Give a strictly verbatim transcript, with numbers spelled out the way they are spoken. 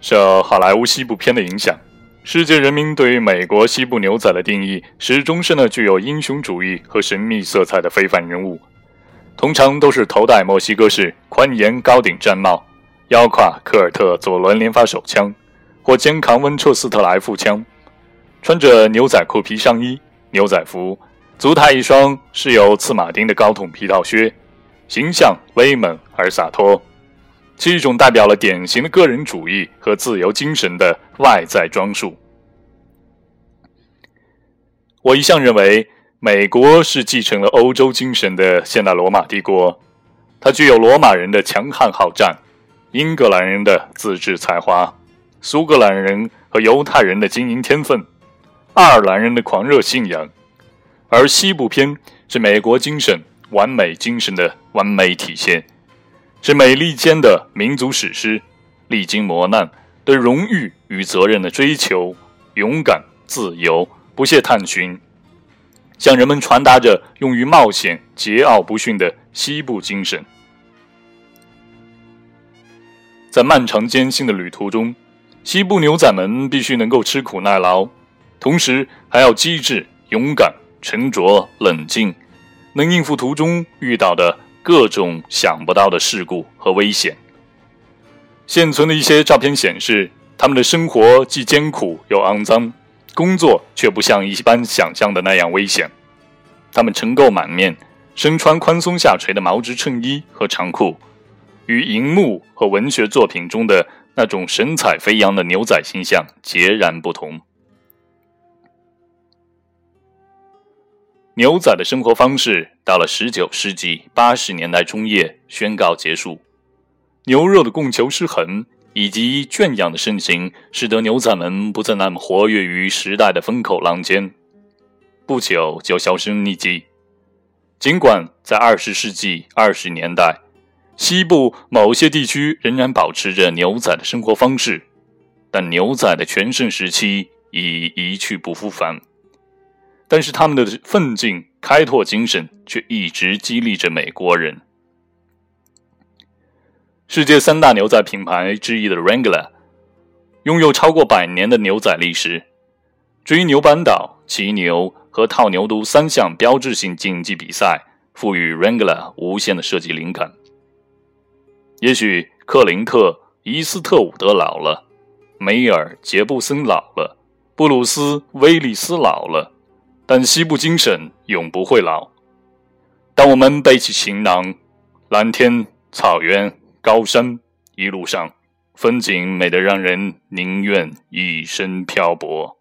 受好莱坞西部片的影响，世界人民对于美国西部牛仔的定义始终是那具有英雄主义和神秘色彩的非凡人物，通常都是头戴墨西哥式宽檐高顶毡帽，腰挎科尔特左轮连发手枪或肩扛温彻斯特来复枪，穿着牛仔裤皮上衣、牛仔服，足踏一双是有刺马丁的高筒皮套靴，形象威猛而洒脱，是一种代表了典型的个人主义和自由精神的外在装束。我一向认为，美国是继承了欧洲精神的现代罗马帝国，它具有罗马人的强悍好战、英格兰人的自制才华、苏格兰人和犹太人的经营天分、爱尔兰人的狂热信仰，而西部片是美国精神、完美精神的完美体现，是美利坚的民族史诗，历经磨难，对荣誉与责任的追求，勇敢、自由，不懈探寻，向人们传达着用于冒险、桀骜不驯的西部精神。在漫长艰辛的旅途中，西部牛仔们必须能够吃苦耐劳，同时还要机智、勇敢、沉着、冷静，能应付途中遇到的各种想不到的事故和危险。现存的一些照片显示，他们的生活既艰苦又肮脏，工作却不像一般想象的那样危险。他们尘垢满面，身穿宽松下垂的毛织衬衣和长裤，与荧幕和文学作品中的那种神采飞扬的牛仔形象截然不同。牛仔的生活方式到了十九世纪八十年代中叶宣告结束，牛肉的供求失衡以及圈养的盛行，使得牛仔们不再那么活跃于时代的风口浪尖，不久就销声匿迹。尽管在二十世纪二十年代，西部某些地区仍然保持着牛仔的生活方式，但牛仔的全盛时期已一去不复返。但是他们的奋进、开拓精神却一直激励着美国人。世界三大牛仔品牌之一的 Wrangler 拥有超过百年的牛仔历史，追牛扳倒、骑牛和套牛犊三项标志性竞技比赛赋予 Wrangler 无限的设计灵感。也许克林特·伊斯特伍德老了，梅尔·杰布森老了，布鲁斯·威利斯老了，但西部精神永不会老。当我们背起行囊，蓝天、草原、高山，一路上风景美得让人宁愿一生漂泊。